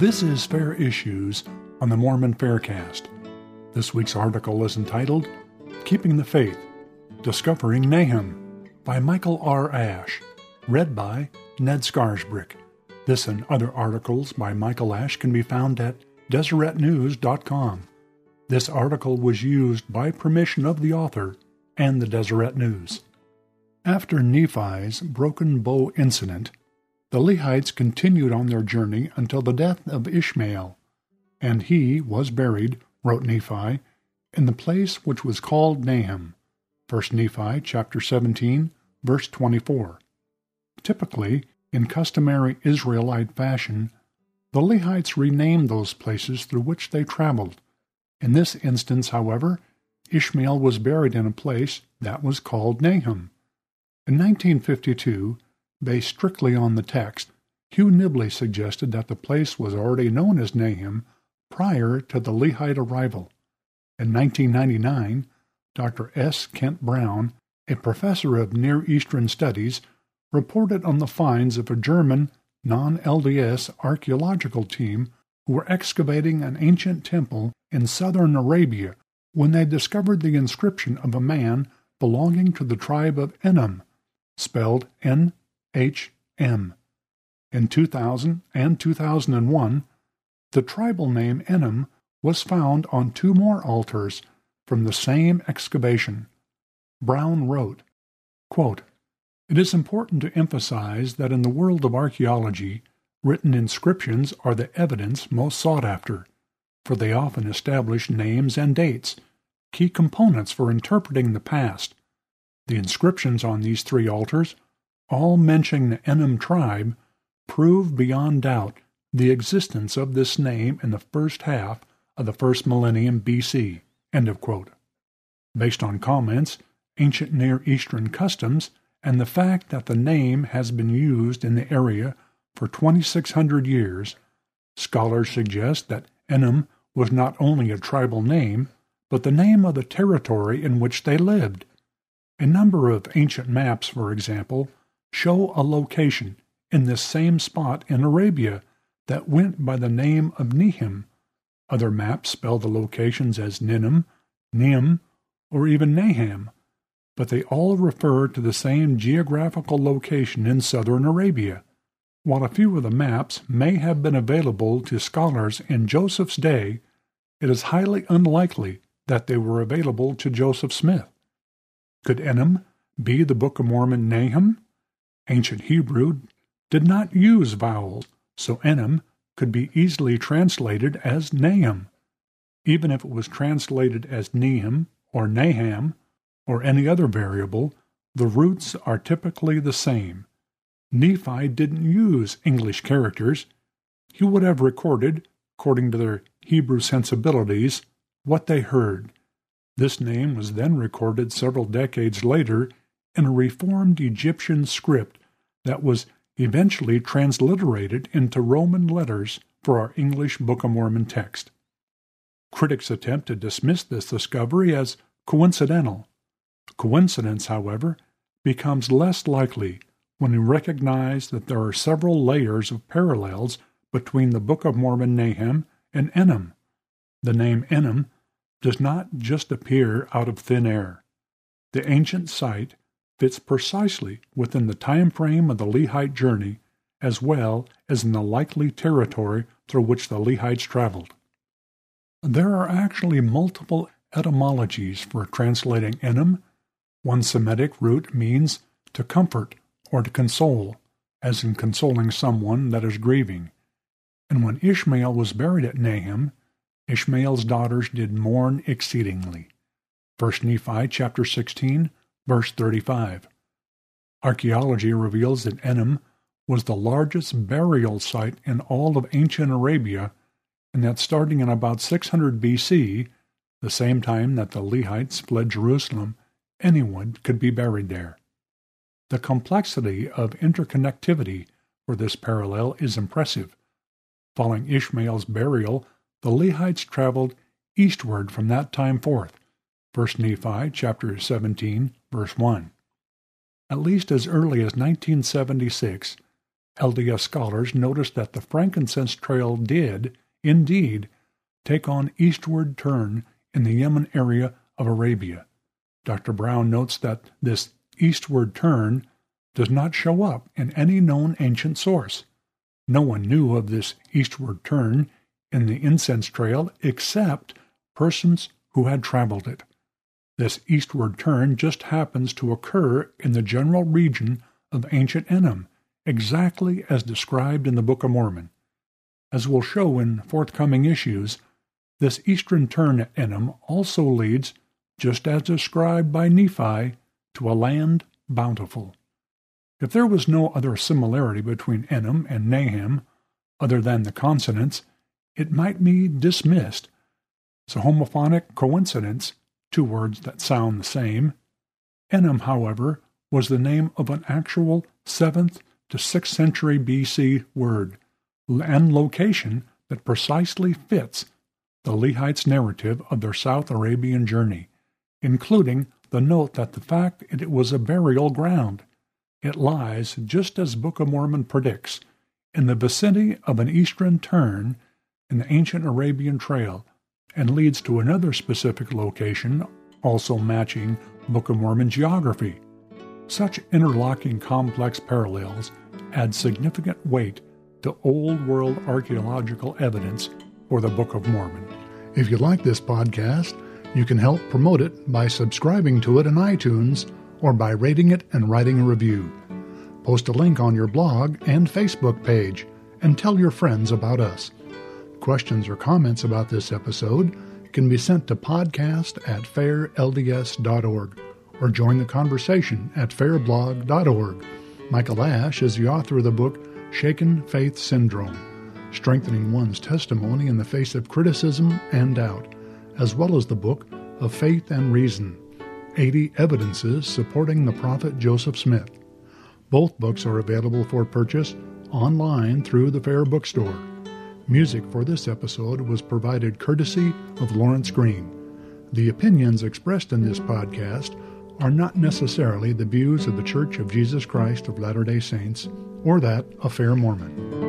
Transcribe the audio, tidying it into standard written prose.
This is Fair Issues on the Mormon Faircast. This week's article is entitled, Keeping the Faith, Discovering Naham, by Michael R. Ash, read by Ned Skarsbrick. This and other articles by Michael Ash can be found at DeseretNews.com. This article was used by permission of the author and the Deseret News. After Nephi's broken bow incident, the Lehites continued on their journey until the death of Ishmael, and he was buried, wrote Nephi, in the place which was called Nahim, 1 Nephi chapter 17, verse 24. Typically, in customary Israelite fashion, the Lehites renamed those places through which they traveled. In this instance, however, Ishmael was buried in a place that was called Nahim. In 1952, based strictly on the text, Hugh Nibley suggested that the place was already known as Nahim prior to the Lehite arrival. In 1999, Dr. S. Kent Brown, a professor of Near Eastern Studies, reported on the finds of a German non-LDS archaeological team who were excavating an ancient temple in southern Arabia when they discovered the inscription of a man belonging to the tribe of Enum, spelled N-H-M. In 2000 and 2001, the tribal name Enum was found on two more altars from the same excavation. Brown wrote, quote, "It is important to emphasize that in the world of archaeology, written inscriptions are the evidence most sought after, for they often establish names and dates, key components for interpreting the past. The inscriptions on these three altars, all mentioning the Enum tribe, prove beyond doubt the existence of this name in the first half of the first millennium BC." End of quote. Based on comments, ancient Near Eastern customs, and the fact that the name has been used in the area for 2,600 years, scholars suggest that Enum was not only a tribal name, but the name of the territory in which they lived. A number of ancient maps, for example, show a location in this same spot in Arabia that went by the name of Nihim. Other maps spell the locations as Nihm, Nihm, or even Naham, but they all refer to the same geographical location in southern Arabia. While a few of the maps may have been available to scholars in Joseph's day, it is highly unlikely that they were available to Joseph Smith. Could Enum be the Book of Mormon Naham? Ancient Hebrew did not use vowels, so Enum could be easily translated as Naham. Even if it was translated as Nehem or Naham or any other variable, the roots are typically the same. Nephi didn't use English characters. He would have recorded, according to their Hebrew sensibilities, what they heard. This name was then recorded several decades later in a reformed Egyptian script that was eventually transliterated into Roman letters for our English Book of Mormon text. Critics attempt to dismiss this discovery as coincidental. Coincidence, however, becomes less likely when we recognize that there are several layers of parallels between the Book of Mormon Naham and Enum. The name Enum does not just appear out of thin air. The ancient site fits precisely within the time frame of the Lehite journey, as well as in the likely territory through which the Lehites traveled. There are actually multiple etymologies for translating Enum. One Semitic root means to comfort or to console, as in consoling someone that is grieving. And when Ishmael was buried at Nahim, Ishmael's daughters did mourn exceedingly. 1 Nephi chapter 16, verse 35. Archaeology reveals that Enum was the largest burial site in all of ancient Arabia, and that starting in about 600 BC, the same time that the Lehites fled Jerusalem, anyone could be buried there. The complexity of interconnectivity for this parallel is impressive. Following Ishmael's burial, the Lehites traveled eastward from that time forth. 1 Nephi chapter 17, verse 1. At least as early as 1976, LDS scholars noticed that the Frankincense Trail did, indeed, take on eastward turn in the Yemen area of Arabia. Dr. Brown notes that this eastward turn does not show up in any known ancient source. No one knew of this eastward turn in the incense trail except persons who had traveled it. This eastward turn just happens to occur in the general region of ancient Enum, exactly as described in the Book of Mormon. As we'll show in forthcoming issues, this eastern turn at Enum also leads, just as described by Nephi, to a land bountiful. If there was no other similarity between Enum and Nahim, other than the consonants, it might be dismissed as a homophonic coincidence, two words that sound the same. Enum, however, was the name of an actual 7th to 6th century B.C. word and location that precisely fits the Lehites' narrative of their South Arabian journey, including the note that the fact that it was a burial ground. It lies, just as Book of Mormon predicts, in the vicinity of an eastern turn in the ancient Arabian Trail, and leads to another specific location, also matching Book of Mormon geography. Such interlocking complex parallels add significant weight to Old World archaeological evidence for the Book of Mormon. If you like this podcast, you can help promote it by subscribing to it in iTunes or by rating it and writing a review. Post a link on your blog and Facebook page, and tell your friends about us. Questions or comments about this episode can be sent to podcast@fairlds.org. or join the conversation at fairblog.org. Michael Ash is the author of the book Shaken Faith Syndrome, Strengthening One's Testimony in the Face of Criticism and Doubt, as well as the book of Faith and Reason, 80 Evidences Supporting the Prophet Joseph Smith. Both books are available for purchase online through the Fair Bookstore. Music for this episode was provided courtesy of Lawrence Green. The opinions expressed in this podcast are not necessarily the views of the Church of Jesus Christ of Latter-day Saints or that of Fair Mormon.